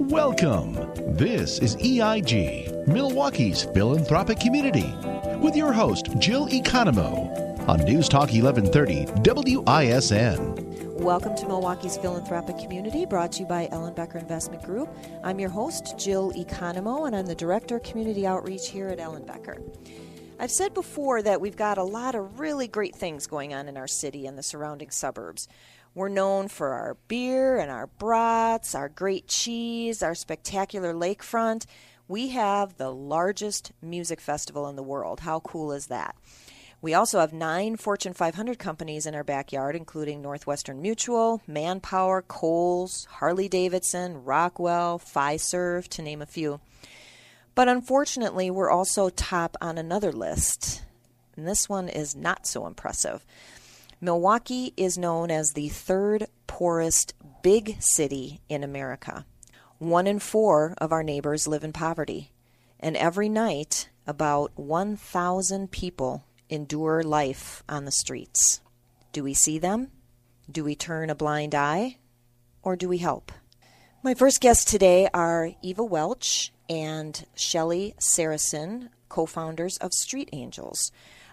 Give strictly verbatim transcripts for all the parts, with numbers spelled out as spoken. Welcome. This is E I G, Milwaukee's philanthropic community, with your host, Jill Economo, on News Talk eleven thirty W I S N. Welcome to Milwaukee's philanthropic community, brought to you by Ellen Becker Investment Group. I'm your host, Jill Economo, and I'm the Director of Community Outreach here at Ellen Becker. I've said before that we've got a lot of really great things going on in our city and the surrounding suburbs. We're known for our beer and our brats, our great cheese, our spectacular lakefront. We have the largest music festival in the world. How cool is that? We also have nine Fortune five hundred companies in our backyard, including Northwestern Mutual, Manpower, Kohl's, Harley Davidson, Rockwell, Fiserv, to name a few. But unfortunately, we're also top on another list, and this one is not so impressive. Milwaukee is known as the third poorest big city in America. One in four of our neighbors live in poverty, and every night, about one thousand people endure life on the streets. Do we see them? Do we turn a blind eye? Or do we help? My first guests today are Eva Welch and Shelly Saracen, co-founders of Street Angels,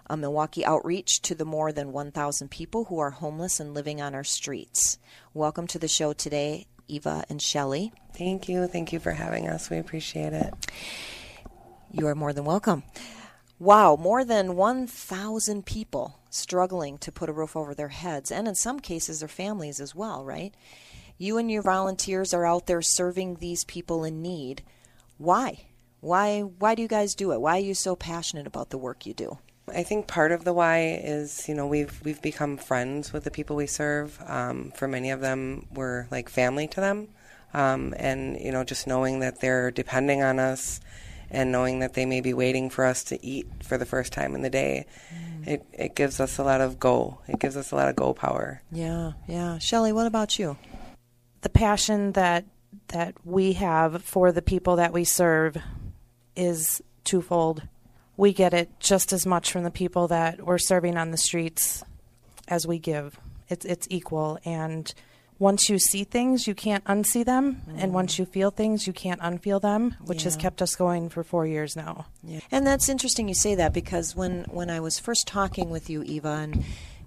a Milwaukee outreach to the more than one thousand people who are homeless and living on our streets. Welcome to the show today, Eva and Shelly. Thank you. Thank you for having us. We appreciate it. You are more than welcome. Wow, more than one thousand people struggling to put a roof over their heads, and in some cases their families as well, right? You and your volunteers are out there serving these people in need. Why? Why why do you guys do it? Why are you so passionate about the work you do? I think part of the why is, you know, we've we've become friends with the people we serve. Um, for many of them, we're like family to them. Um, and, you know, just knowing that they're depending on us and knowing that they may be waiting for us to eat for the first time in the day, mm. it, it gives us a lot of go. It gives us a lot of go power. Yeah, yeah. Shelly, what about you? The passion that that we have for the people that we serve is twofold. We get it just as much from the people that we're serving on the streets as we give. It's it's equal. And once you see things, you can't unsee them. Mm. And once you feel things, you can't unfeel them, which yeah. has kept us going for four years now. Yeah. And that's interesting you say that, because when, when I was first talking with you, Eva, and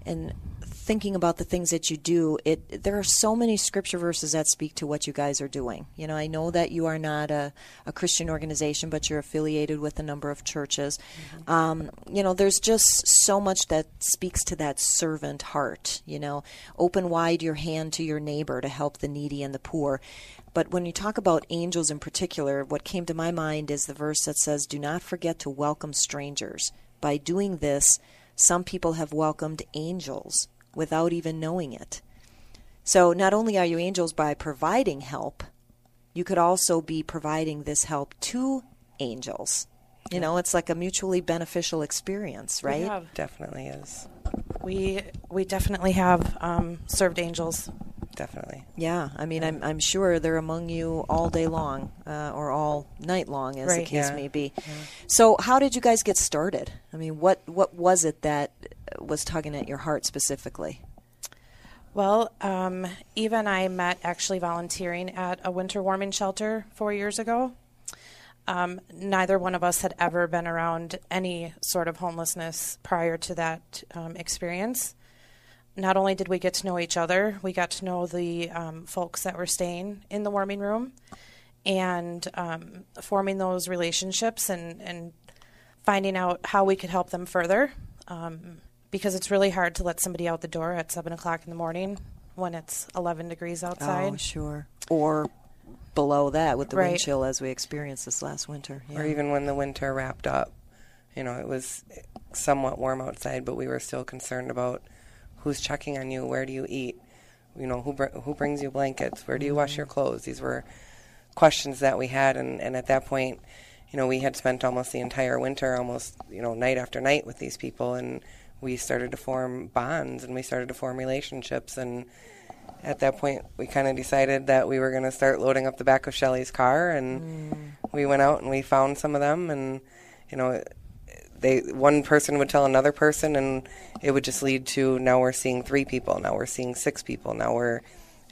and thinking about the things that you do, it there are so many scripture verses that speak to what you guys are doing. You know, I know that you are not a, a Christian organization, but you're affiliated with a number of churches. Mm-hmm. Um, you know, there's just so much that speaks to that servant heart, you know, open wide your hand to your neighbor to help the needy and the poor. But when you talk about angels in particular, what came to my mind is the verse that says, do not forget to welcome strangers. By doing this, some people have welcomed angels without even knowing it. So not only are you angels by providing help, you could also be providing this help to angels. You yeah. know, it's like a mutually beneficial experience, right? Yeah, definitely is. We we definitely have um, served angels. Definitely. Yeah, I mean, yeah. I'm I'm sure they're among you all day long uh, or all night long, as right. the case yeah. may be. Yeah. So how did you guys get started? I mean, what, what was it that was tugging at your heart specifically? Well, um, Eva and I met actually volunteering at a winter warming shelter four years ago. Um, neither one of us had ever been around any sort of homelessness prior to that um, experience. Not only did we get to know each other, we got to know the um, folks that were staying in the warming room, and um, forming those relationships and, and finding out how we could help them further, um, because it's really hard to let somebody out the door at seven o'clock in the morning when it's eleven degrees outside. Oh, sure. Or below that with the right. wind chill as we experienced this last winter. Yeah. Or even when the winter wrapped up. You know, it was somewhat warm outside, but we were still concerned about who's checking on you, where do you eat, you know, who br- who brings you blankets, where do you wash your clothes? These were questions that we had, and, and at that point, you know, we had spent almost the entire winter, almost, you know, night after night with these people, and we started to form bonds, and we started to form relationships, and at that point, we kind of decided that we were going to start loading up the back of Shelly's car, and mm. we went out and we found some of them, and, you know, They, one person would tell another person, and it would just lead to now we're seeing three people, now we're seeing six people, now we're,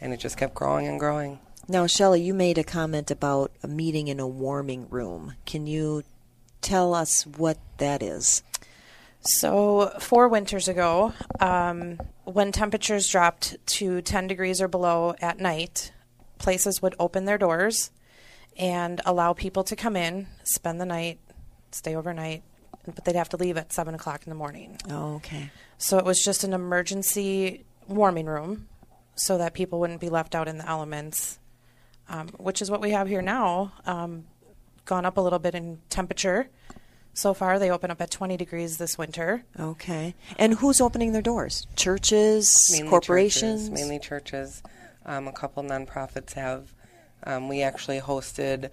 and it just kept growing and growing. Now, Shelly, you made a comment about a meeting in a warming room. Can you tell us what that is? So four winters ago, um, when temperatures dropped to ten degrees or below at night, places would open their doors and allow people to come in, spend the night, stay overnight, but they'd have to leave at seven o'clock in the morning. Oh, okay. So it was just an emergency warming room so that people wouldn't be left out in the elements, um, which is what we have here now, um, gone up a little bit in temperature. So far, they open up at twenty degrees this winter. Okay. And who's opening their doors? Churches, mainly corporations? Churches, mainly churches. Um, a couple nonprofits have. Um, we actually hosted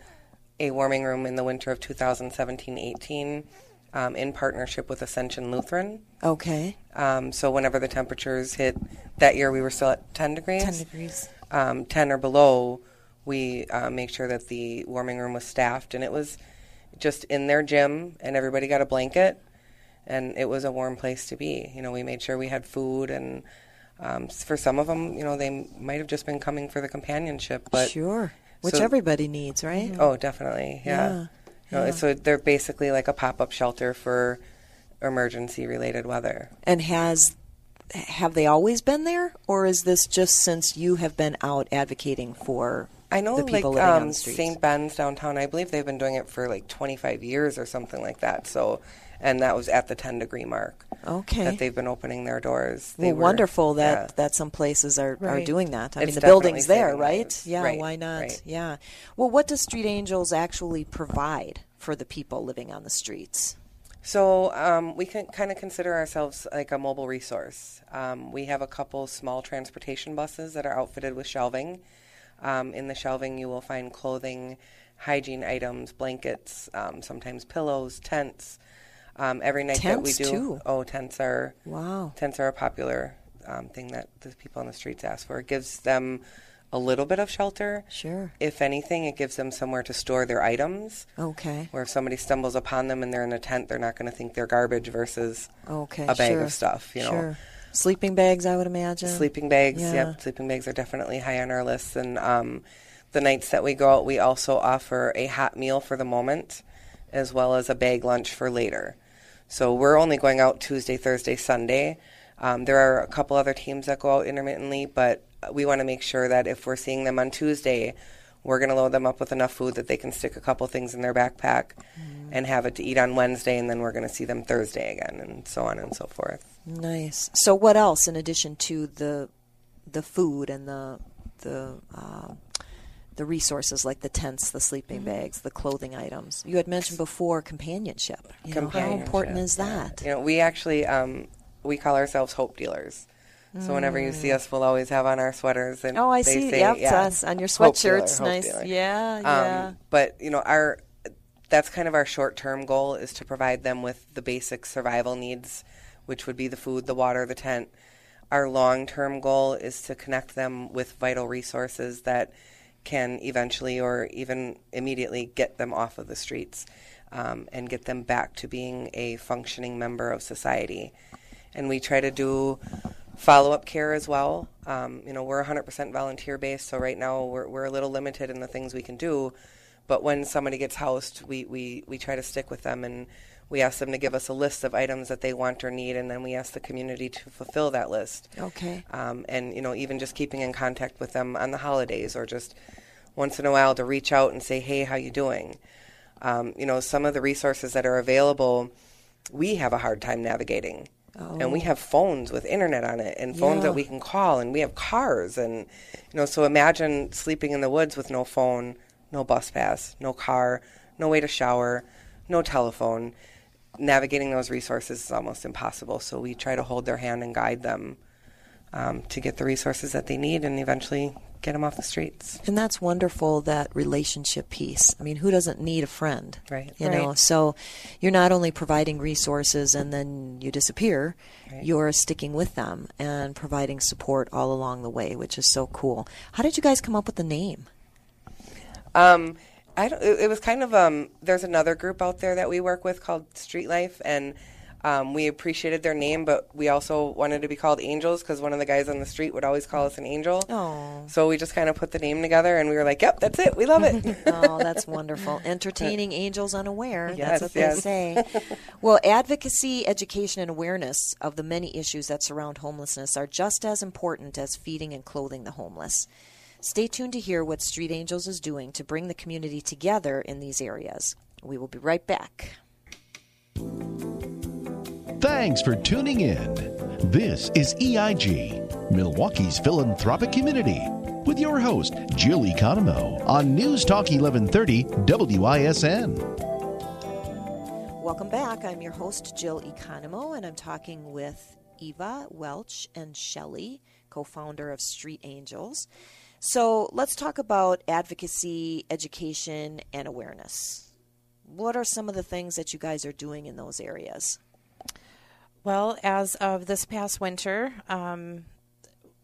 a warming room in the winter of two thousand seventeen eighteen um, in partnership with Ascension Lutheran. Okay. Um, so whenever the temperatures hit, that year we were still at ten degrees. ten degrees. Um, ten or below, we uh, make sure that the warming room was staffed, and it was just in their gym, and everybody got a blanket, and it was a warm place to be. You know, we made sure we had food, and um, for some of them, you know, they might have just been coming for the companionship. But sure, which so, everybody needs, right? Oh, definitely, yeah. yeah, yeah. You know, so they're basically like a pop-up shelter for emergency-related weather. And has have they always been there, or is this just since you have been out advocating for? I know, like um, Saint Ben's downtown, I believe they've been doing it for like twenty-five years or something like that. So, and that was at the ten degree mark. Okay. That they've been opening their doors. They well, were, wonderful that, yeah. that some places are, right. are doing that. I it's mean, the building's there, right? Those. Yeah, right. Why not? Right. Yeah. Well, what does Street Angels actually provide for the people living on the streets? So um, we can kind of consider ourselves like a mobile resource. Um, we have a couple small transportation buses that are outfitted with shelving. Um, in the shelving, you will find clothing, hygiene items, blankets, um, sometimes pillows, tents. Um, every night tents that we do, too. oh, tents are wow. Tents are a popular um, thing that the people on the streets ask for. It gives them a little bit of shelter. Sure. If anything, it gives them somewhere to store their items. Okay. Where if somebody stumbles upon them and they're in a tent, they're not going to think they're garbage versus okay, a bag sure. of stuff. You know. Sure. Sleeping bags, I would imagine. Sleeping bags, yeah. yep. Sleeping bags are definitely high on our list. And um, the nights that we go out, we also offer a hot meal for the moment as well as a bag lunch for later. So we're only going out Tuesday, Thursday, Sunday. Um, there are a couple other teams that go out intermittently, but we want to make sure that if we're seeing them on Tuesday, we're going to load them up with enough food that they can stick a couple things in their backpack mm. and have it to eat on Wednesday, and then we're going to see them Thursday again, and so on and so forth. Nice. So what else in addition to the the food and the the uh, the resources like the tents, the sleeping bags, the clothing items? You had mentioned before companionship. You companionship. Know, how important is that? Yeah. You know, we actually um, we call ourselves hope dealers. So whenever you see us, we'll always have on our sweaters. And oh, I they see. Say, yep, yeah, us on your sweatshirts. Nice. Dealer. Yeah, um, yeah. But, you know, our that's kind of our short-term goal is to provide them with the basic survival needs, which would be the food, the water, the tent. Our long-term goal is to connect them with vital resources that can eventually or even immediately get them off of the streets um, and get them back to being a functioning member of society. And we try to do follow-up care as well. Um, you know, we're one hundred percent volunteer-based, so right now we're, we're a little limited in the things we can do. But when somebody gets housed, we, we, we try to stick with them, and we ask them to give us a list of items that they want or need, and then we ask the community to fulfill that list. Okay. Um, and, you know, even just keeping in contact with them on the holidays or just once in a while to reach out and say, hey, how you doing? Um, you know, some of the resources that are available, we have a hard time navigating. Oh. And we have phones with internet on it and phones yeah. that we can call, and we have cars. And, you know, so imagine sleeping in the woods with no phone, no bus pass, no car, no way to shower, no telephone. Navigating those resources is almost impossible. So we try to hold their hand and guide them um, to get the resources that they need and eventually get them off the streets. And that's wonderful, that relationship piece. I mean, who doesn't need a friend? Right. You right. know, so you're not only providing resources and then you disappear, right. you're sticking with them and providing support all along the way, which is so cool. How did you guys come up with the name? Um, I don't, it, it was kind of, um, there's another group out there that we work with called Street Life, and Um, we appreciated their name, but we also wanted to be called Angels because one of the guys on the street would always call us an angel. Aww. So we just kind of put the name together, and we were like, yep, that's it. We love it. Oh, that's wonderful. Entertaining angels unaware. Yes, that's what yes. they say. Well, advocacy, education, and awareness of the many issues that surround homelessness are just as important as feeding and clothing the homeless. Stay tuned to hear what Street Angels is doing to bring the community together in these areas. We will be right back. Thanks for tuning in. This is E I G, Milwaukee's philanthropic community, with your host, Jill Economo, on News Talk eleven thirty W I S N. Welcome back. I'm your host, Jill Economo, and I'm talking with Eva Welch and Shelly, co-founder of Street Angels. So let's talk about advocacy, education, and awareness. What are some of the things that you guys are doing in those areas? Well, as of this past winter, um,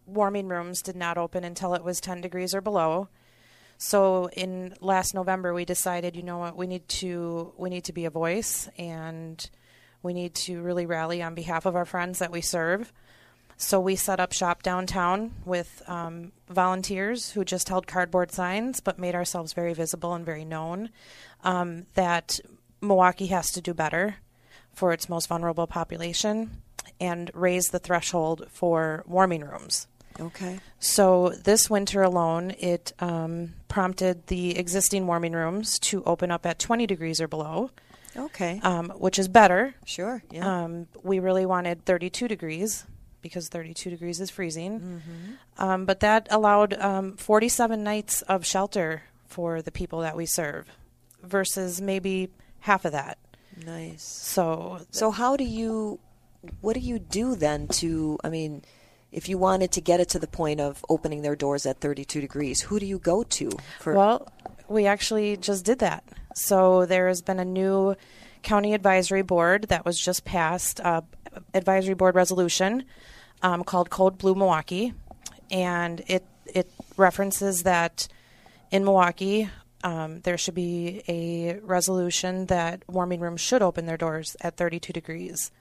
warming rooms did not open until it was ten degrees or below. So in last November, we decided, you know what, we need to we need to be a voice, and we need to really rally on behalf of our friends that we serve. So we set up shop downtown with um, volunteers who just held cardboard signs, but made ourselves very visible and very known um, that Milwaukee has to do better for its most vulnerable population and raise the threshold for warming rooms. Okay. So this winter alone, it um, prompted the existing warming rooms to open up at twenty degrees or below. Okay. Um, which is better. Sure. Yeah. Um, we really wanted thirty-two degrees because thirty-two degrees is freezing. Mm-hmm. Um, but that allowed um, forty-seven nights of shelter for the people that we serve versus maybe half of that. Nice. So, so how do you, what do you do then to, I mean, if you wanted to get it to the point of opening their doors at thirty-two degrees, who do you go to? For- well, we actually just did that. So there has been a new county advisory board that was just passed, uh, advisory board resolution um, called Code Blue Milwaukee. And it, it references that in Milwaukee, Um, there should be a resolution that warming rooms should open their doors at thirty-two degrees.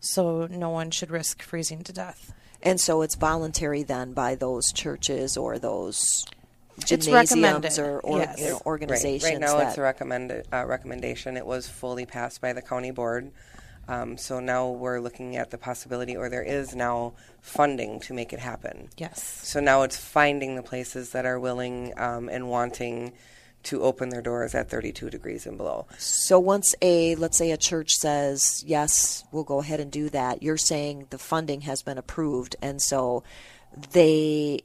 So no one should risk freezing to death. And so it's voluntary then by those churches or those gymnasiums or, or yes. you know, organizations. Right, right now that... it's a recommended, uh, recommendation. It was fully passed by the county board. Um, so now we're looking at the possibility, or there is now funding to make it happen. Yes. So now it's finding the places that are willing um, and wanting to open their doors at thirty-two degrees and below. So once a, let's say a church says, yes, we'll go ahead and do that, you're saying the funding has been approved, and so they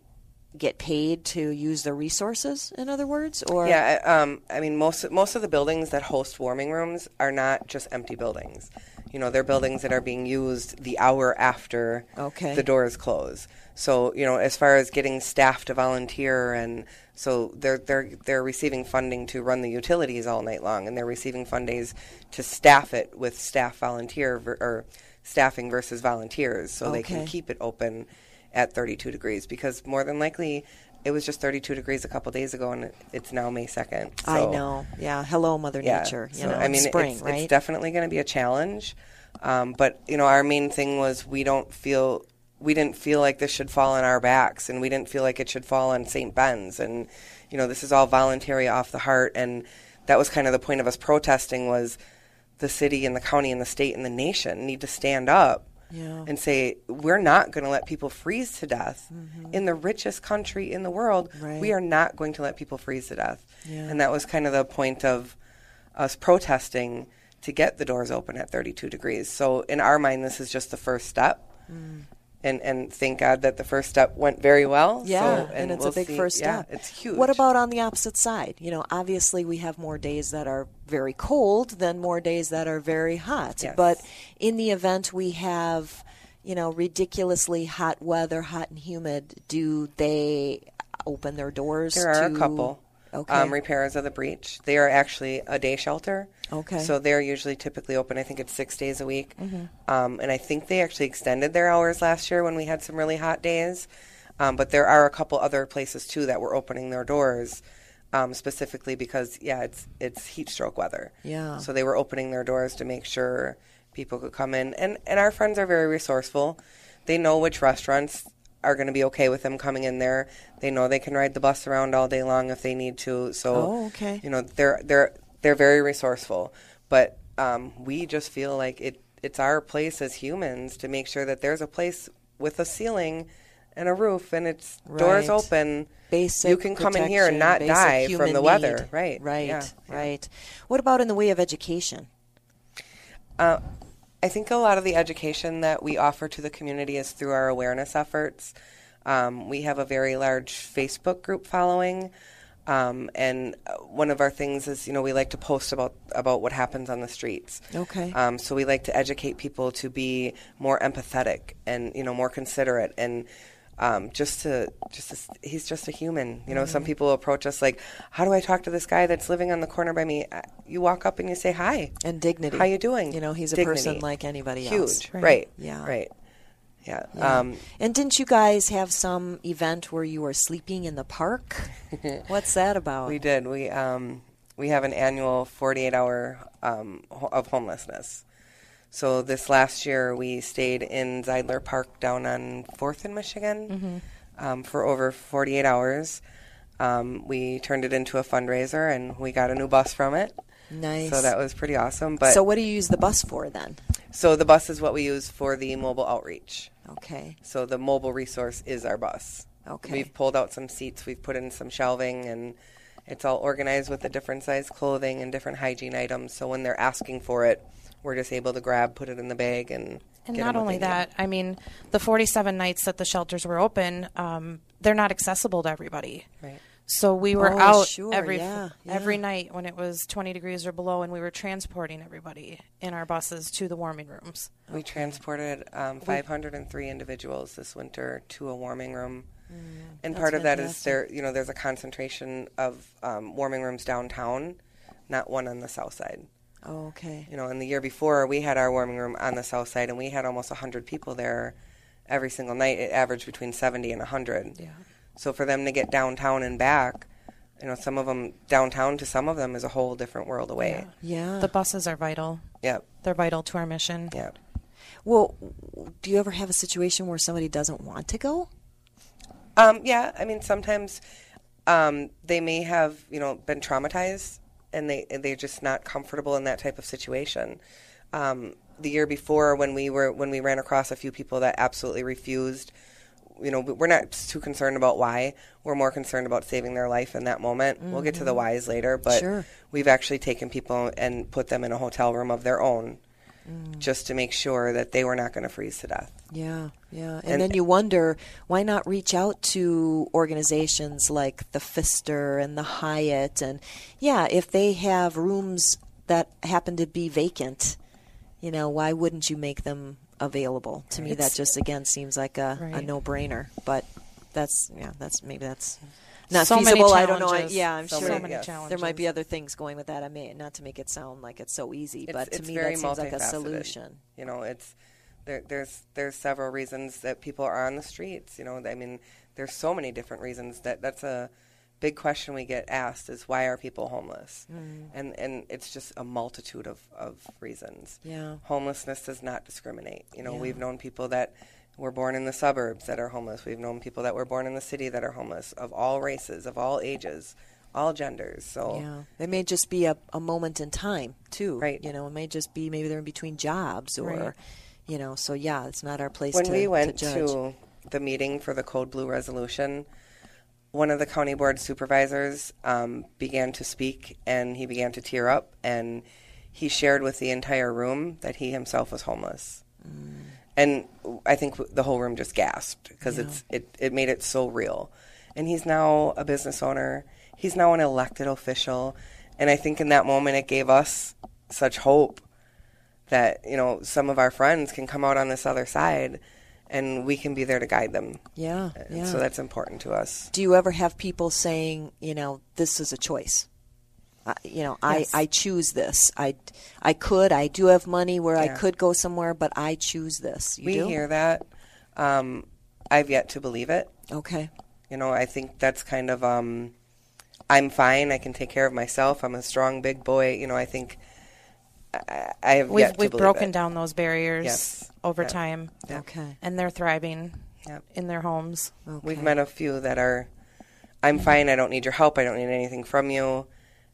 get paid to use their resources, in other words? Or Yeah, um, I mean, most most of the buildings that host warming rooms are not just empty buildings. You know, they're buildings that are being used the hour after okay. the doors close. So, you know, as far as getting staff to volunteer, and so they're they're they're receiving funding to run the utilities all night long, and they're receiving fundings to staff it with staff volunteer ver, or staffing versus volunteers, so okay. they can keep it open at thirty-two degrees, because more than likely it was just thirty-two degrees a couple days ago, and it's now May second. So, I know. Yeah. Hello, Mother yeah. Nature. You so, know, I mean, spring, it's, right? It's definitely going to be a challenge. Um, but, you know, our main thing was we don't feel we didn't feel like this should fall on our backs, and we didn't feel like it should fall on Saint Ben's. And, you know, this is all voluntary, off the heart. And that was kind of the point of us protesting, was the city and the county and the state and the nation need to stand up. Yeah. And say, we're not going to let people freeze to death. Mm-hmm. In the richest country in the world, right. we are not going to let people freeze to death. Yeah. And that was kind of the point of us protesting to get the doors open at thirty-two degrees. So in our mind, this is just the first step. Mm. And and thank God that the first step went very well. Yeah, so, and, and it's we'll a big see. First step. Yeah, it's huge. What about on the opposite side? You know, obviously we have more days that are very cold than more days that are very hot. Yes. But in the event we have, you know, ridiculously hot weather, hot and humid, do they open their doors? There are to... a couple. Okay. Um, Repairs of the Breach. They are actually a day shelter. Okay. So they're usually typically open, I think it's six days a week. Mm-hmm. Um, and I think they actually extended their hours last year when we had some really hot days. Um, but there are a couple other places, too, that were opening their doors um, specifically because, yeah, it's it's heat stroke weather. Yeah. So they were opening their doors to make sure people could come in. And, and our friends are very resourceful. They know which restaurants are going to be okay with them coming in there. They know they can ride the bus around all day long if they need to. So, oh, okay. you know, they're they're they're very resourceful. But um, we just feel like it it's our place as humans to make sure that there's a place with a ceiling and a roof and it's right. doors open. Basic you can come in here and not die from the need. weather. Right. Right. Yeah. Right. What about in the way of education? Uh, I think a lot of the education that we offer to the community is through our awareness efforts. Um, we have a very large Facebook group following, um, and one of our things is, you know, we like to post about, about what happens on the streets. Okay. Um, so we like to educate people to be more empathetic and, you know, more considerate and um, just to just to, he's just a human. You know, mm-hmm. some people approach us like, how do I talk to this guy that's living on the corner by me? You walk up and you say hi. And dignity. How you doing? You know, he's dignity. a person like anybody Huge. else. Huge. Right. right. Yeah. Right. Yeah. yeah. Um, and didn't you guys have some event where you were sleeping in the park? What's that about? We did. We um we have an annual forty-eight hour um ho- of homelessness. So this last year we stayed in Zeidler Park down on fourth in Michigan mm-hmm. um, for over forty-eight hours. Um, we turned it into a fundraiser and we got a new bus from it. Nice. So that was pretty awesome. But so what do you use the bus for then? So the bus is what we use for the mobile outreach. Okay. So the mobile resource is our bus. Okay. We've pulled out some seats. We've put in some shelving and it's all organized with the different size clothing and different hygiene items. So when they're asking for it, we're just able to grab, put it in the bag, and and not only that, I mean, the forty-seven nights that the shelters were open, um, they're not accessible to everybody. Right. So we were oh, out sure, every yeah, yeah. every night when it was twenty degrees or below, and we were transporting everybody in our buses to the warming rooms. We okay. transported um, five hundred three individuals this winter to a warming room, mm, and part of fantastic. that is there. You know, there's a concentration of um, warming rooms downtown, not one on the south side. Oh, okay. You know, and the year before, we had our warming room on the south side, and we had almost one hundred people there every single night. It averaged between seventy and one hundred. Yeah. So for them to get downtown and back, you know, some of them downtown to some of them is a whole different world away. Yeah. yeah. The buses are vital. Yeah. They're vital to our mission. Yeah. Well, do you ever have a situation where somebody doesn't want to go? Um, yeah. I mean, sometimes um, they may have, you know, been traumatized. And they they're just not comfortable in that type of situation. Um, the year before, when we were when we ran across a few people that absolutely refused, you know, we're not too concerned about why. We're more concerned about saving their life in that moment. Mm-hmm. We'll get to the whys later, but sure. we've actually taken people and put them in a hotel room of their own, mm. just to make sure that they were not going to freeze to death. Yeah, yeah. And, and then you wonder, why not reach out to organizations like the Pfister and the Hyatt? And, yeah, if they have rooms that happen to be vacant, you know, why wouldn't you make them available? To me, it's, that just, again, seems like a, right. a no-brainer. But that's, yeah, that's maybe that's... Not so feasible. I don't know. I, yeah, I'm so sure many, yes. there might be other things going with that. I mean, not to make it sound like it's so easy, it's, but to me that seems like a solution. You know, it's there, there's there's several reasons that people are on the streets. You know, I mean, there's so many different reasons that that's a big question we get asked is why are people homeless? Mm. And and it's just a multitude of of reasons. Yeah, homelessness does not discriminate. You know, yeah. we've known people that. We're born in the suburbs that are homeless. We've known people that were born in the city that are homeless, of all races, of all ages, all genders. So yeah. It may just be a, a moment in time, too. Right. You know, it may just be maybe they're in between jobs or, right. you know, so, yeah, it's not our place to judge. When we went to, to the meeting for the Code Blue resolution, one of the county board supervisors um, began to speak, and he began to tear up, and he shared with the entire room that he himself was homeless. Mm. And I think the whole room just gasped because yeah. it's it, it made it so real. And he's now a business owner. He's now an elected official. And I think in that moment it gave us such hope that, you know, some of our friends can come out on this other side and we can be there to guide them. Yeah, yeah. So that's important to us. Do you ever have people saying, you know, this is a choice? Uh, you know, yes. I, I choose this. I, I could. I do have money where yeah. I could go somewhere, but I choose this. You we do? hear that. Um, I've yet to believe it. Okay. You know, I think that's kind of, um, I'm fine. I can take care of myself. I'm a strong, big boy. You know, I think I, I have we've, yet to we've believe broken it. down those barriers yes. over yep. time. Yep. Okay, and they're thriving yep. in their homes. Okay. We've met a few that are, I'm fine. I don't need your help. I don't need anything from you.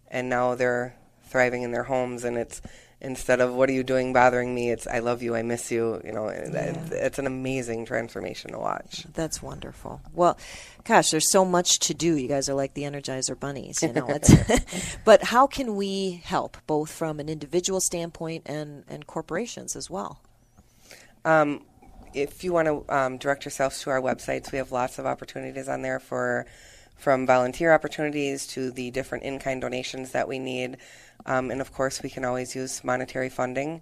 And now they're thriving in their homes, and it's instead of what are you doing bothering me, it's I love you, I miss you. You know, yeah. It's an amazing transformation to watch. That's wonderful. Well, gosh, there's so much to do. You guys are like the Energizer bunnies, you know. It's but how can we help, both from an individual standpoint and, and corporations as well? Um, if you want to um, direct yourselves to our websites, we have lots of opportunities on there for from volunteer opportunities to the different in-kind donations that we need. Um, and, of course, we can always use monetary funding.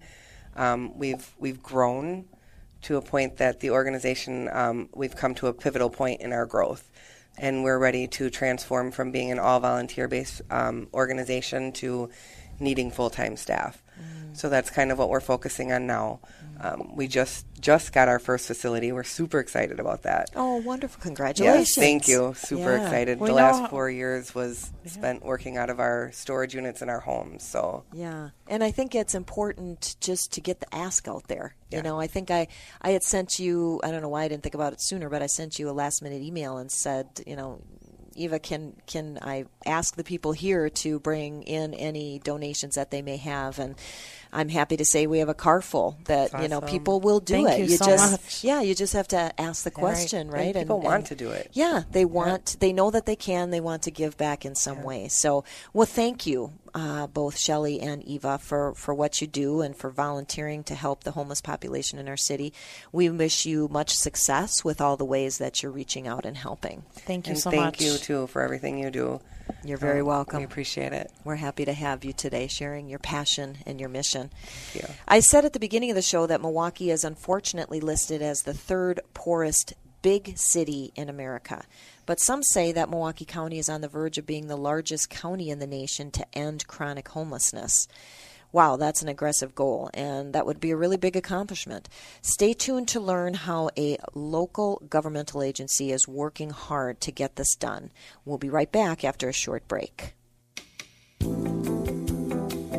Um, we've we've grown to a point that the organization, um, we've come to a pivotal point in our growth. And we're ready to transform from being an all-volunteer-based um, organization to needing full-time staff. Mm. So that's kind of what we're focusing on now. Mm. Um, we just just got our first facility. We're super excited about that. Oh, wonderful. Congratulations. Yes, thank you. Super yeah. excited. We the know. last four years was yeah. spent working out of our storage units in our homes. So yeah. And I think it's important just to get the ask out there. Yeah. You know, I think I, I had sent you, I don't know why I didn't think about it sooner, but I sent you a last-minute email and said, you know, Eva, can can I ask the people here to bring in any donations that they may have? And I'm happy to say we have a car full that awesome. you know people will do Thank it. You, you so just much. yeah, you just have to ask the question, yeah, right? right? And people and, want and, to do it. Yeah, they want. Yeah. They know that they can. They want to give back in some yeah. way. So, well, thank you. Uh, both Shelly and Eva for, for what you do and for volunteering to help the homeless population in our city. We wish you much success with all the ways that you're reaching out and helping. Thank you and so thank much. Thank you, too, for everything you do. You're very um, welcome. We appreciate it. We're happy to have you today sharing your passion and your mission. Thank you. I said at the beginning of the show that Milwaukee is unfortunately listed as the third poorest big city in America. But some say that Milwaukee County is on the verge of being the largest county in the nation to end chronic homelessness. Wow, that's an aggressive goal, and that would be a really big accomplishment. Stay tuned to learn how a local governmental agency is working hard to get this done. We'll be right back after a short break.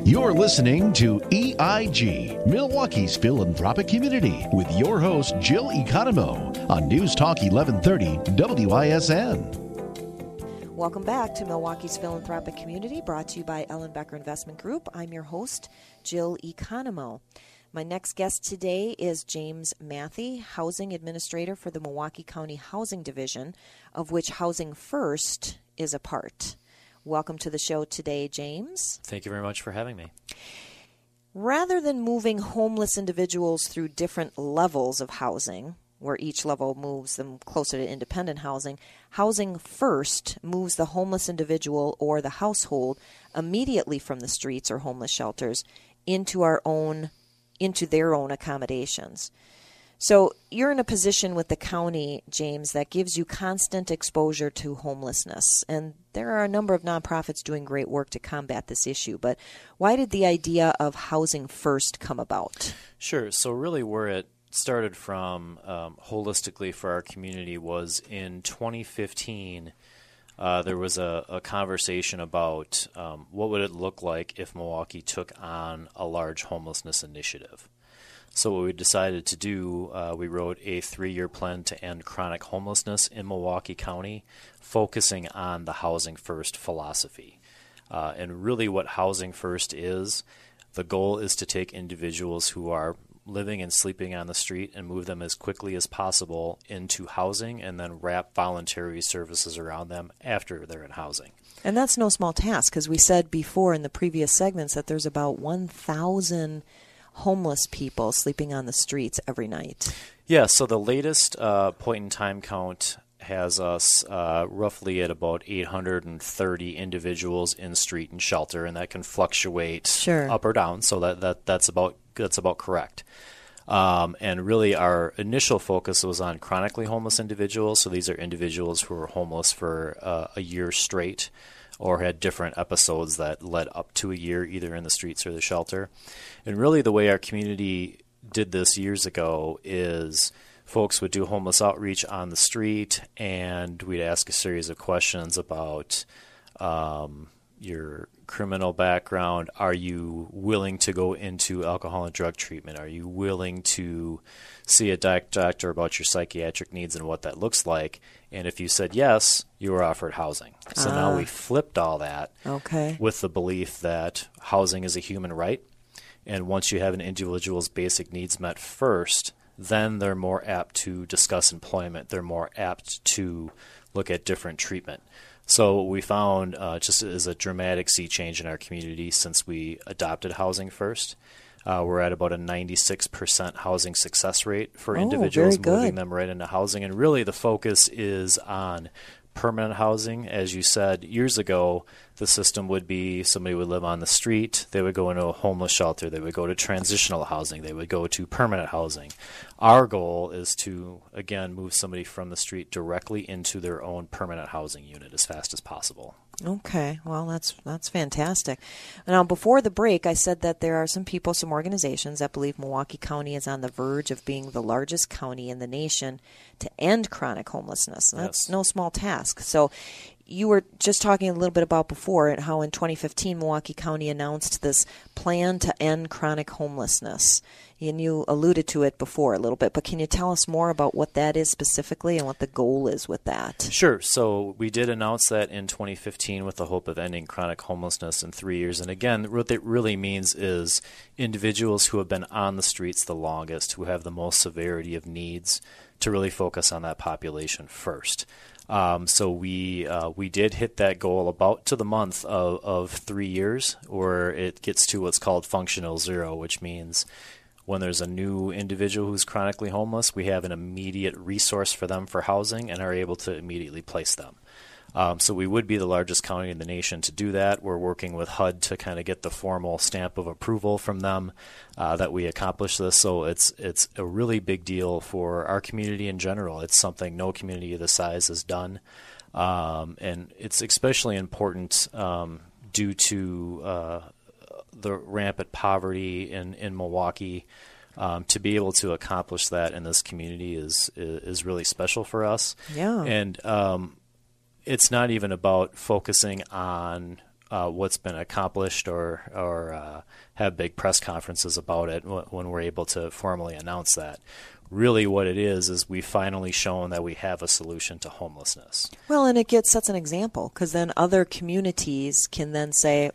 You're listening to E I G, Milwaukee's philanthropic community, with your host, Jill Economo, on News Talk eleven thirty W I S N. Welcome back to Milwaukee's philanthropic community, brought to you by Ellen Becker Investment Group. I'm your host, Jill Economo. My next guest today is James Mathy, Housing Administrator for the Milwaukee County Housing Division, of which Housing First is a part. Welcome to the show today, James. Thank you very much for having me. Rather than moving homeless individuals through different levels of housing, where each level moves them closer to independent housing, Housing First moves the homeless individual or the household immediately from the streets or homeless shelters into our own, into their own accommodations. So you're in a position with the county, James, that gives you constant exposure to homelessness. And there are a number of nonprofits doing great work to combat this issue. But why did the idea of Housing First come about? Sure. So really where it started from um, holistically for our community was in twenty fifteen, uh, there was a, a conversation about um, what would it look like if Milwaukee took on a large homelessness initiative. So what we decided to do, uh, we wrote a three-year plan to end chronic homelessness in Milwaukee County, focusing on the Housing First philosophy. Uh, and really what Housing First is, the goal is to take individuals who are living and sleeping on the street and move them as quickly as possible into housing and then wrap voluntary services around them after they're in housing. And that's no small task, because we said before in the previous segments that there's about one thousand homeless people sleeping on the streets every night. Yeah, so the latest uh, point in time count has us uh, roughly at about eight hundred thirty individuals in street and shelter, and that can fluctuate sure. up or down. So that, that that's about that's about correct. Um, and really, our initial focus was on chronically homeless individuals. So these are individuals who were homeless for uh, a year straight, or had different episodes that led up to a year, either in the streets or the shelter. And really the way our community did this years ago is folks would do homeless outreach on the street, and we'd ask a series of questions about um, your criminal background? Are you willing to go into alcohol and drug treatment? Are you willing to see a doc- doctor about your psychiatric needs and what that looks like? And if you said yes, you were offered housing. So uh, now we flipped all that okay. with the belief that housing is a human right. And once you have an individual's basic needs met first, then they're more apt to discuss employment. They're more apt to look at different treatment. So we found uh, just as a dramatic sea change in our community since we adopted Housing First. Uh, we're at about a ninety-six percent housing success rate for oh, individuals, moving them right into housing. And really the focus is on permanent housing. As you said, years ago, the system would be somebody would live on the street. They would go into a homeless shelter. They would go to transitional housing. They would go to permanent housing. Our goal is to, again, move somebody from the street directly into their own permanent housing unit as fast as possible. Okay. Well, that's that's fantastic. Now, before the break, I said that there are some people, some organizations that believe Milwaukee County is on the verge of being the largest county in the nation to end chronic homelessness. That's yes. no small task. So you were just talking a little bit about before how in twenty fifteen Milwaukee County announced this plan to end chronic homelessness. And you alluded to it before a little bit, but can you tell us more about what that is specifically and what the goal is with that? Sure. So we did announce that in twenty fifteen with the hope of ending chronic homelessness in three years. And again, what that really means is individuals who have been on the streets the longest, who have the most severity of needs, to really focus on that population first. Um, so we uh, we did hit that goal about to the month of, of three years, or it gets to what's called functional zero, which means when there's a new individual who's chronically homeless, we have an immediate resource for them for housing and are able to immediately place them. Um, so we would be the largest county in the nation to do that. We're working with H U D to kind of get the formal stamp of approval from them uh, that we accomplish this. So it's it's a really big deal for our community in general. It's something no community of this size has done. Um, and it's especially important um, due to uh, the rampant poverty in, in Milwaukee. Um, to be able to accomplish that in this community is is really special for us. Yeah. And um it's not even about focusing on uh, what's been accomplished or or uh, have big press conferences about it when we're able to formally announce that. Really what it is is we've finally shown that we have a solution to homelessness. Well, and it gets sets an example because then other communities can then say,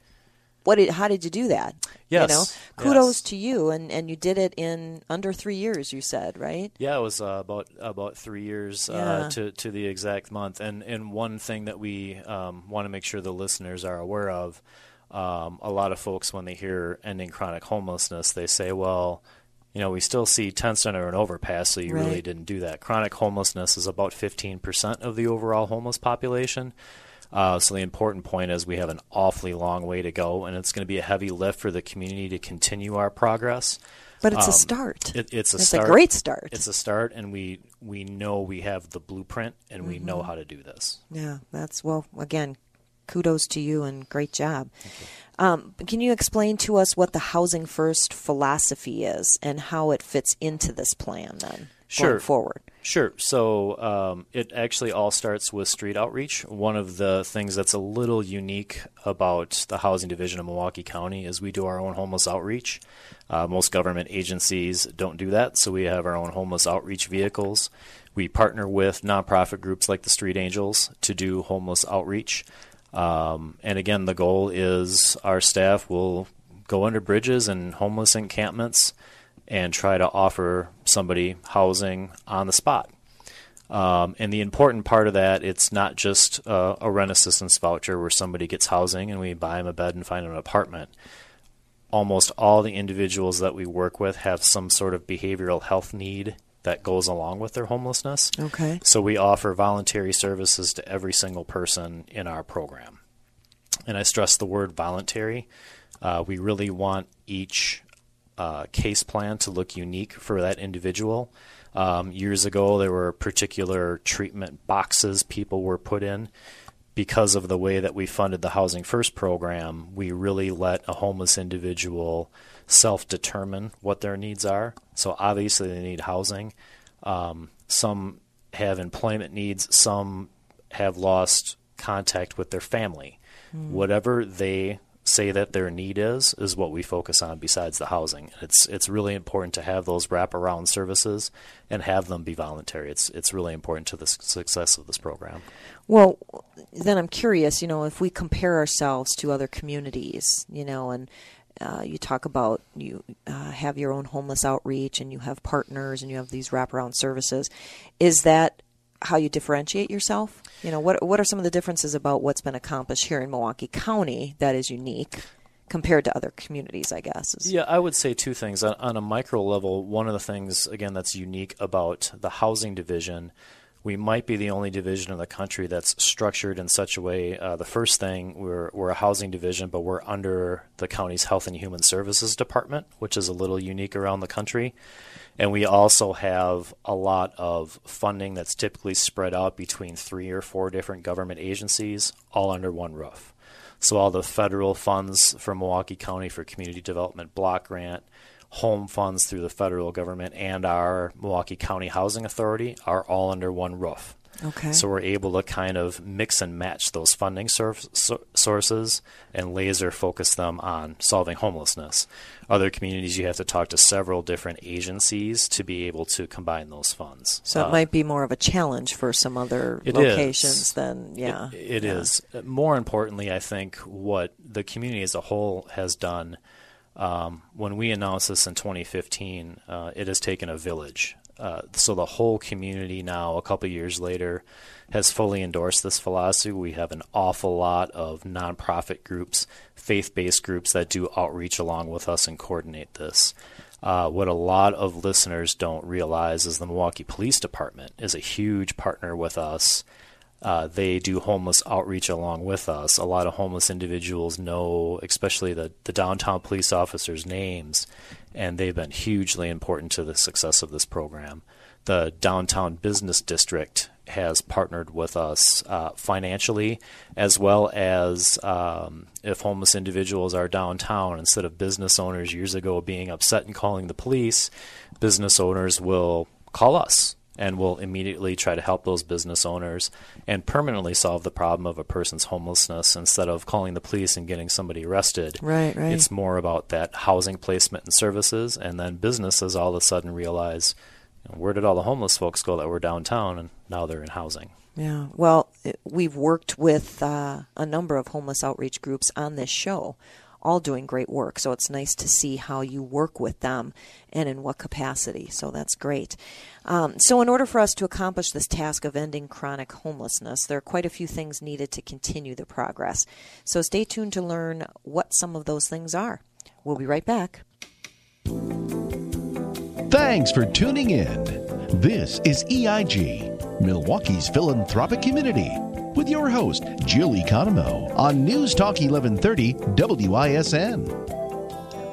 "What? Did, how did you do that?" Yes. You know? Kudos yes. to you, and, and you did it in under three years, you said, right? Yeah, it was uh, about about three years yeah. uh, to, to the exact month. And, and one thing that we um, want to make sure the listeners are aware of, um, a lot of folks, when they hear ending chronic homelessness, they say, well, you know, we still see tents under an overpass, so you right. really didn't do that. Chronic homelessness is about fifteen percent of the overall homeless population. Uh, so the important point is we have an awfully long way to go, and it's going to be a heavy lift for the community to continue our progress. But it's um, a start. It, it's a it's start. It's a great start. It's a start, and we we know we have the blueprint, and mm-hmm. we know how to do this. Yeah, that's, well, again, kudos to you and great job. Um, can you explain to us what the Housing First philosophy is and how it fits into this plan then sure. going forward? Sure. So um, it actually all starts with street outreach. One of the things that's a little unique about the Housing Division of Milwaukee County is we do our own homeless outreach. Uh, most government agencies don't do that, so we have our own homeless outreach vehicles. We partner with nonprofit groups like the Street Angels to do homeless outreach. Um, and again, the goal is our staff will go under bridges and homeless encampments and try to offer somebody housing on the spot. Um, and the important part of that, it's not just uh, a rent assistance voucher where somebody gets housing and we buy them a bed and find them an apartment. Almost all the individuals that we work with have some sort of behavioral health need that goes along with their homelessness. Okay. So we offer voluntary services to every single person in our program. And I stress the word voluntary. Uh, we really want each Uh, case plan to look unique for that individual. Um, years ago, there were particular treatment boxes people were put in. Because of the way that we funded the Housing First program, we really let a homeless individual self-determine what their needs are. So obviously they need housing. Um, some have employment needs. Some have lost contact with their family. Mm. Whatever they say that their need is, is what we focus on besides the housing. It's it's really important to have those wraparound services and have them be voluntary. It's it's really important to the success of this program. Well, then I'm curious, you know, if we compare ourselves to other communities, you know, and uh, you talk about you uh, have your own homeless outreach and you have partners and you have these wraparound services, is that how you differentiate yourself? You know, what what are some of the differences about what's been accomplished here in Milwaukee County that is unique compared to other communities, I guess? Is... Yeah, I would say two things. On, on a micro level, one of the things, again, that's unique about the housing division, we might be the only division in the country that's structured in such a way. Uh, the first thing, we're, we're a housing division, but we're under the county's Health and Human Services Department, which is a little unique around the country. And we also have a lot of funding that's typically spread out between three or four different government agencies, all under one roof. So all the federal funds from Milwaukee County for community development block grant, home funds through the federal government, and our Milwaukee County Housing Authority are all under one roof. Okay. So we're able to kind of mix and match those funding sur- sur- sources and laser focus them on solving homelessness. Other communities, you have to talk to several different agencies to be able to combine those funds. So uh, it might be more of a challenge for some other locations is. than, yeah. It, it yeah. is. More importantly, I think what the community as a whole has done, um, when we announced this in twenty fifteen, uh, it has taken a village. Uh, so the whole community now, a couple years later, has fully endorsed this philosophy. We have an awful lot of nonprofit groups, faith-based groups that do outreach along with us and coordinate this. Uh, what a lot of listeners don't realize is the Milwaukee Police Department is a huge partner with us. Uh, they do homeless outreach along with us. A lot of homeless individuals know, especially the, the downtown police officers' names, and they've been hugely important to the success of this program. The downtown business district has partnered with us uh, financially, as well as um, if homeless individuals are downtown, instead of business owners years ago being upset and calling the police, business owners will call us. And we'll immediately try to help those business owners and permanently solve the problem of a person's homelessness instead of calling the police and getting somebody arrested. Right, right. It's more about that housing placement and services, and then businesses all of a sudden realize, you know, where did all the homeless folks go that were downtown, and now they're in housing. Yeah. Well, it, we've worked with uh, a number of homeless outreach groups on this show, all doing great work. So it's nice to see how you work with them and in what capacity. So that's great. Um, so in order for us to accomplish this task of ending chronic homelessness, there are quite a few things needed to continue the progress. So stay tuned to learn what some of those things are. We'll be right back. Thanks for tuning in. This is E I G, Milwaukee's philanthropic community, with your host, Jill Economo, on News Talk eleven thirty W I S N.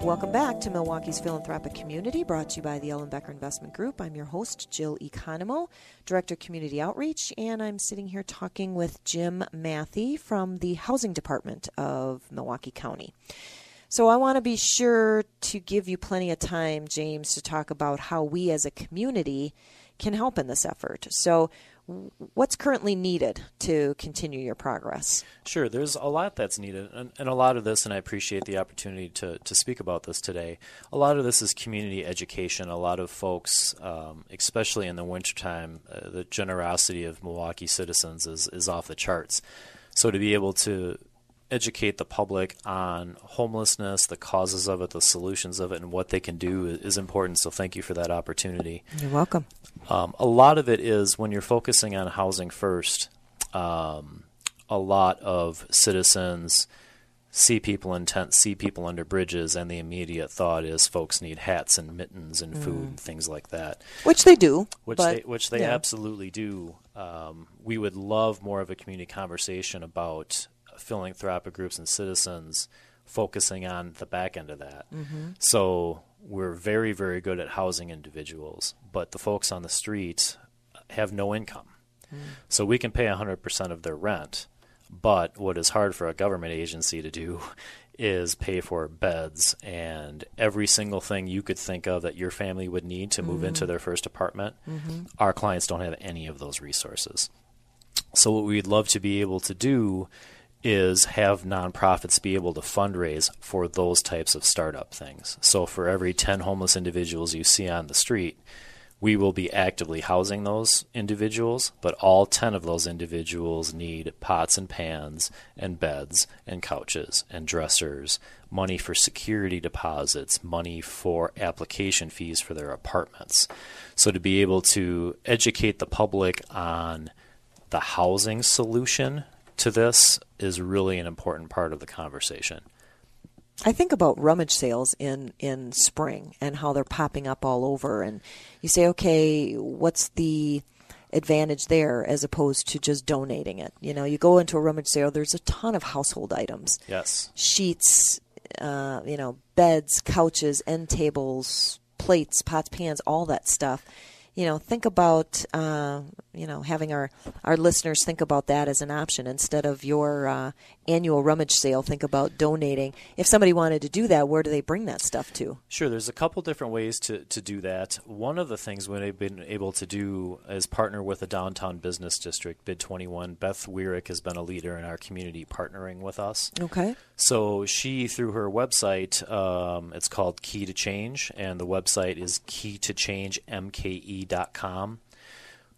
Welcome back to Milwaukee's Philanthropic Community, brought to you by the Ellen Becker Investment Group. I'm your host, Jill Economo, Director of Community Outreach, and I'm sitting here talking with Jim Mathy from the Housing Department of Milwaukee County. So I want to be sure to give you plenty of time, James, to talk about how we as a community can help in this effort. So what's currently needed to continue your progress? Sure. There's a lot that's needed, and, and a lot of this, and I appreciate the opportunity to, to speak about this today. A lot of this is community education. A lot of folks, um, especially in the wintertime, uh, the generosity of Milwaukee citizens is, is off the charts. So to be able to educate the public on homelessness, the causes of it, the solutions of it, and what they can do is important. So thank you for that opportunity. You're welcome. Um, a lot of it is when you're focusing on housing first, um, a lot of citizens see people in tents, see people under bridges, and the immediate thought is folks need hats and mittens and food mm. and things like that. Which they do. Which but, they, which they yeah. absolutely do. Um, we would love more of a community conversation about philanthropic groups and citizens focusing on the back end of that. Mm-hmm. So we're very, very good at housing individuals, but the folks on the street have no income. Mm. So we can pay one hundred percent of their rent, but what is hard for a government agency to do is pay for beds and every single thing you could think of that your family would need to move mm-hmm. into their first apartment. Mm-hmm. Our clients don't have any of those resources. So what we'd love to be able to do is have nonprofits be able to fundraise for those types of startup things. So for every ten homeless individuals you see on the street, we will be actively housing those individuals, but all ten of those individuals need pots and pans and beds and couches and dressers, money for security deposits, money for application fees for their apartments. So to be able to educate the public on the housing solution to this is really an important part of the conversation. I think about rummage sales in, in spring and how they're popping up all over. And you say, okay, what's the advantage there as opposed to just donating it? You know, you go into a rummage sale, there's a ton of household items. Yes. Sheets, uh, you know, beds, couches, end tables, plates, pots, pans, all that stuff. You know, think about, uh, you know, having our, our listeners think about that as an option. Instead of your uh, annual rummage sale, think about donating. If somebody wanted to do that, where do they bring that stuff to? Sure. There's a couple different ways to, to do that. One of the things we've been able to do is partner with a downtown business district, B I D twenty-one. Beth Weirich has been a leader in our community partnering with us. Okay. So she, through her website, um, it's called Key to Change, and the website is key to change m k e dot com.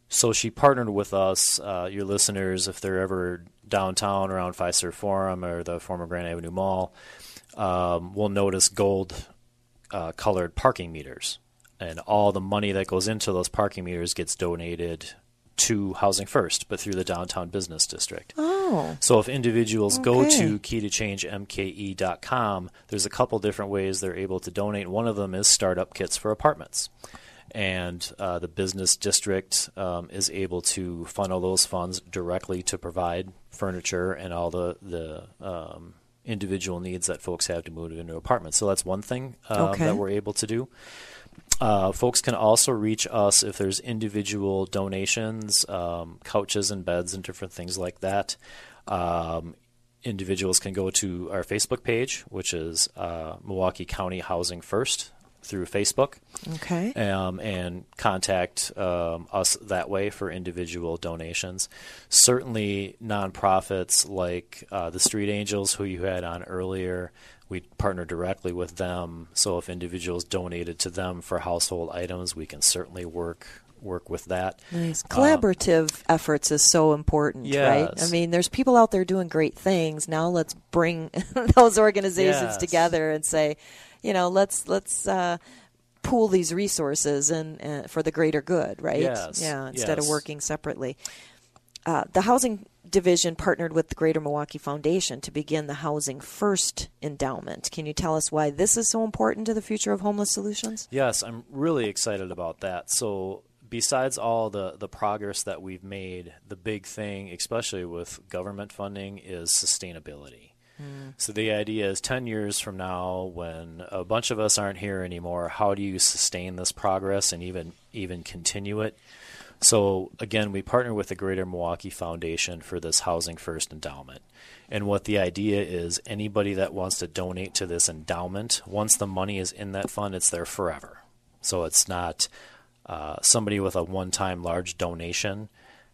So she partnered with us, uh, your listeners, if they're ever downtown around Fiserv Forum or the former Grand Avenue Mall, um, will notice gold-colored uh, parking meters. And all the money that goes into those parking meters gets donated to Housing First, but through the downtown business district. Oh. So if individuals okay. go to key to change m k e dot com, there's a couple different ways they're able to donate. One of them is startup kits for apartments. And uh, the business district um, is able to funnel those funds directly to provide furniture and all the, the um, individual needs that folks have to move into apartments. So that's one thing um, okay. that we're able to do. Uh, folks can also reach us if there's individual donations, um, couches and beds and different things like that. Um, individuals can go to our Facebook page, which is uh, Milwaukee County Housing First, through Facebook, okay, um, and contact um, us that way for individual donations. Certainly nonprofits like uh, the Street Angels, who you had on earlier, we partner directly with them. So if individuals donated to them for household items, we can certainly work work with that. Nice. Collaborative um, efforts is so important, yes. right? I mean, there's people out there doing great things. Now let's bring those organizations yes. together and say, you know, let's let's uh, pool these resources and uh, for the greater good, right? Yes. Yeah, instead yes. of working separately. Uh, the Housing Division partnered with the Greater Milwaukee Foundation to begin the Housing First Endowment. Can you tell us why this is so important to the future of homeless solutions? Yes, I'm really excited about that. So besides all the, the progress that we've made, the big thing, especially with government funding, is sustainability. So the idea is ten years from now, when a bunch of us aren't here anymore, how do you sustain this progress and even even continue it? So, again, we partner with the Greater Milwaukee Foundation for this Housing First Endowment. And what the idea is, anybody that wants to donate to this endowment, once the money is in that fund, it's there forever. So it's not uh, somebody with a one-time large donation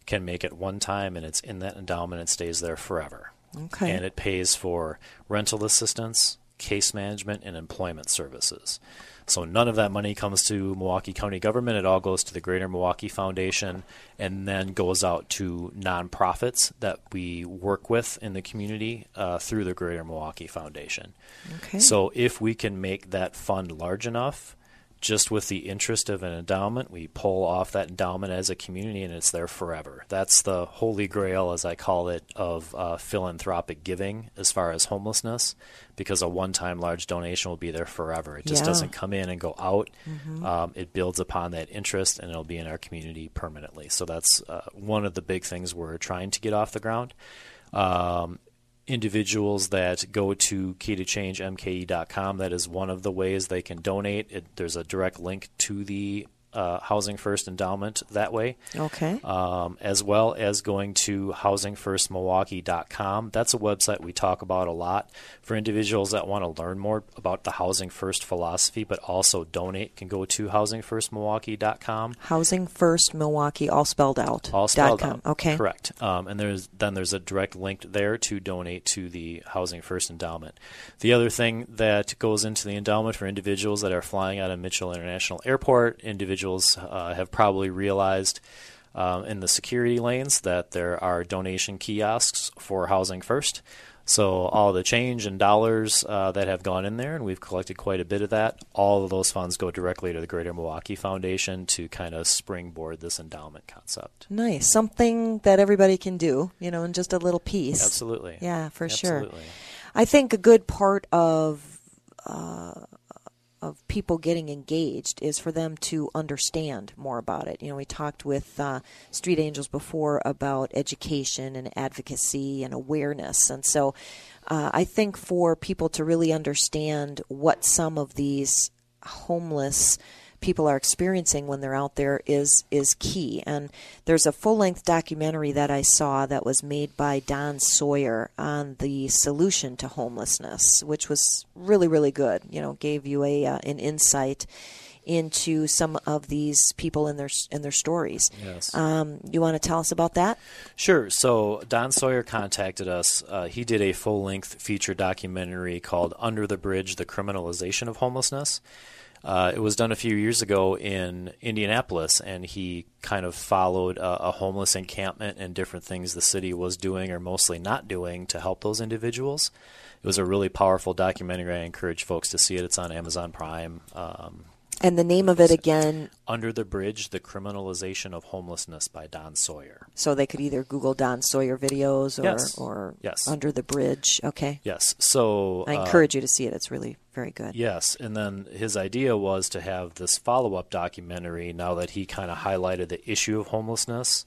can make it one time and it's in that endowment, it stays there forever. Okay. And it pays for rental assistance, case management, and employment services. So none of that money comes to Milwaukee County government. It all goes to the Greater Milwaukee Foundation and then goes out to nonprofits that we work with in the community uh, through the Greater Milwaukee Foundation. Okay. So if we can make that fund large enough, just with the interest of an endowment, we pull off that endowment as a community and it's there forever. That's the holy grail, as I call it, of uh, philanthropic giving as far as homelessness, because a one-time large donation will be there forever. It just yeah. doesn't come in and go out. Mm-hmm. Um, it builds upon that interest and it'll be in our community permanently. So that's uh, one of the big things we're trying to get off the ground. Um, Individuals that go to key to change m k e dot com, that is one of the ways they can donate. It, there's a direct link to the uh, Housing First Endowment that way. Okay. Um, as well as going to housing first milwaukee dot com. That's a website we talk about a lot for individuals that want to learn more about the Housing First philosophy, but also donate. Can go to housing first milwaukee dot com. Housing First Milwaukee, all spelled out. All spelled dot com. out. Okay. Correct. Um, and there's then there's a direct link there to donate to the Housing First Endowment. The other thing that goes into the endowment for individuals that are flying out of Mitchell International Airport, individuals uh, have probably realized um, in the security lanes that there are donation kiosks for Housing First. So all the change and dollars uh, that have gone in there, and we've collected quite a bit of that, all of those funds go directly to the Greater Milwaukee Foundation to kind of springboard this endowment concept. Nice. Something that everybody can do, you know, in just a little piece. Absolutely. Yeah, for Absolutely. sure. I think a good part of uh, of people getting engaged is for them to understand more about it. You know, we talked with uh, Street Angels before about education and advocacy and awareness. And so uh, I think for people to really understand what some of these homeless people are experiencing when they're out there is is key. And there's a full-length documentary that I saw that was made by Don Sawyer on the solution to homelessness, which was really, really good. You know, gave you a uh, an insight into some of these people and their and their stories. Yes. Um, you want to tell us about that? Sure. So Don Sawyer contacted us. Uh, he did a full-length feature documentary called Under the Bridge, the Criminalization of Homelessness. Uh, it was done a few years ago in Indianapolis, and he kind of followed a, a homeless encampment and different things the city was doing or mostly not doing to help those individuals. It was a really powerful documentary. I encourage folks to see it. It's on Amazon Prime. Um, and the name of it again? Under the Bridge, the Criminalization of Homelessness by Don Sawyer. So they could either Google Don Sawyer videos or, yes. or yes. Under the Bridge. Okay. Yes. So I encourage uh, you to see it. It's really very good. Yes. And then his idea was to have this follow-up documentary now that he kind of highlighted the issue of homelessness.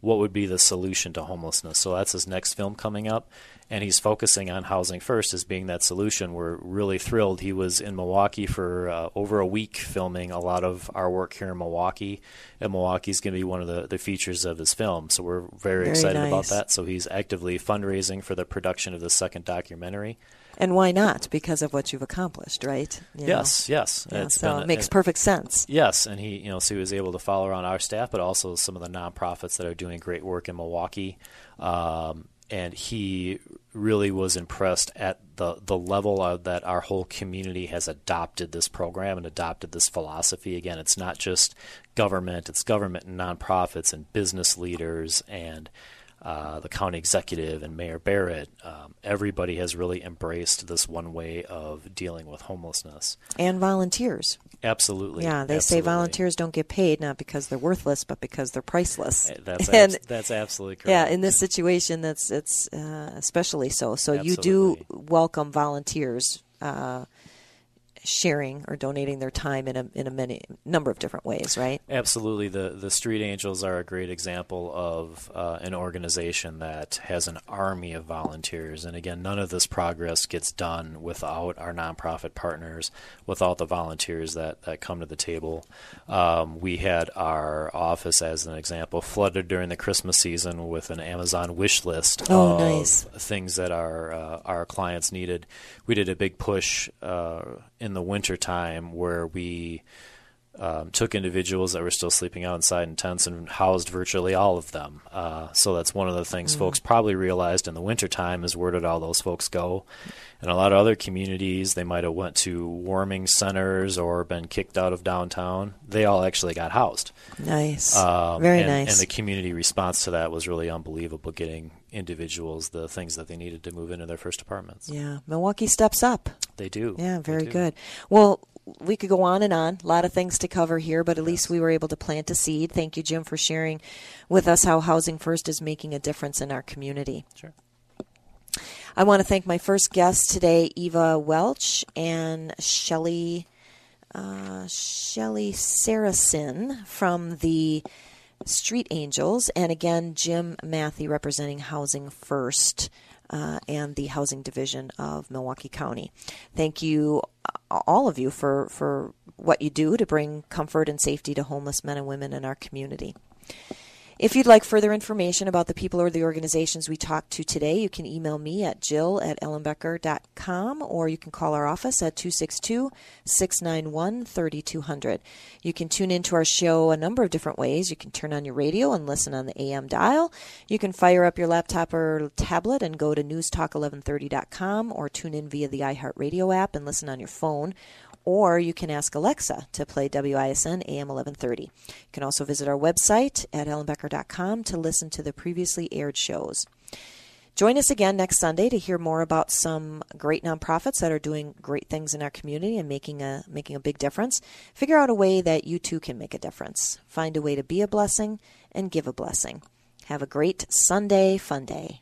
What would be the solution to homelessness? So that's his next film coming up, and he's focusing on Housing First as being that solution. We're really thrilled. He was in Milwaukee for uh, over a week filming a lot of our work here in Milwaukee, and Milwaukee is going to be one of the, the features of his film. So we're very, very excited nice. about that. So he's actively fundraising for the production of the second documentary. And why not? Because of what you've accomplished, right? You yes, know? yes. Yeah, it's so been, it makes it, perfect sense. Yes, and he, you know, so he was able to follow around our staff, but also some of the nonprofits that are doing great work in Milwaukee. Um, and he really was impressed at the the level of that our whole community has adopted this program and adopted this philosophy. Again, it's not just government; it's government and nonprofits and business leaders and. Uh, the county executive and Mayor Barrett, um, everybody has really embraced this one way of dealing with homelessness. And volunteers. Absolutely. Yeah, they absolutely. say volunteers don't get paid, not because they're worthless, but because they're priceless. That's, and, abs- that's absolutely correct. Yeah, in this situation, that's it's uh, especially so. So absolutely. you do welcome volunteers uh, sharing or donating their time in a in a many number of different ways, right? Absolutely. The the Street Angels are a great example of uh, an organization that has an army of volunteers. And again, none of this progress gets done without our nonprofit partners, without the volunteers that, that come to the table. Um, we had our office, as an example, flooded during the Christmas season with an Amazon wish list oh, of nice. things that our, uh, our clients needed. We did a big push uh, in the wintertime where we um, took individuals that were still sleeping outside in tents and housed virtually all of them. Uh, so that's one of the things mm. folks probably realized in the wintertime is where did all those folks go? And a lot of other communities, they might have went to warming centers or been kicked out of downtown. They all actually got housed. Nice. Um, Very and, nice. And the community response to that was really unbelievable, getting individuals the things that they needed to move into their first apartments. Yeah. Milwaukee steps up. They do. Yeah, very do. good. Well, we could go on and on. A lot of things to cover here, but at yes. least we were able to plant a seed. Thank you, Jim, for sharing with us how Housing First is making a difference in our community. Sure. I want to thank my first guests today, Eva Welch and Shelly, uh, Shelly Saracen from the Street Angels, and again, Jim Mathy representing Housing First uh, and the Housing Division of Milwaukee County. Thank you all of you for, for what you do to bring comfort and safety to homeless men and women in our community. If you'd like further information about the people or the organizations we talked to today, you can email me at jill at ellen becker dot com, or you can call our office at two six two, six nine one, three two zero zero. You can tune into our show a number of different ways. You can turn on your radio and listen on the A M dial. You can fire up your laptop or tablet and go to news talk eleven thirty dot com, or tune in via the iHeartRadio app and listen on your phone. Or you can ask Alexa to play W I S N A M eleven thirty. You can also visit our website at ellen becker dot com to listen to the previously aired shows. Join us again next Sunday to hear more about some great nonprofits that are doing great things in our community and making a making a big difference. Figure out a way that you too can make a difference. Find a way to be a blessing and give a blessing. Have a great Sunday fun day.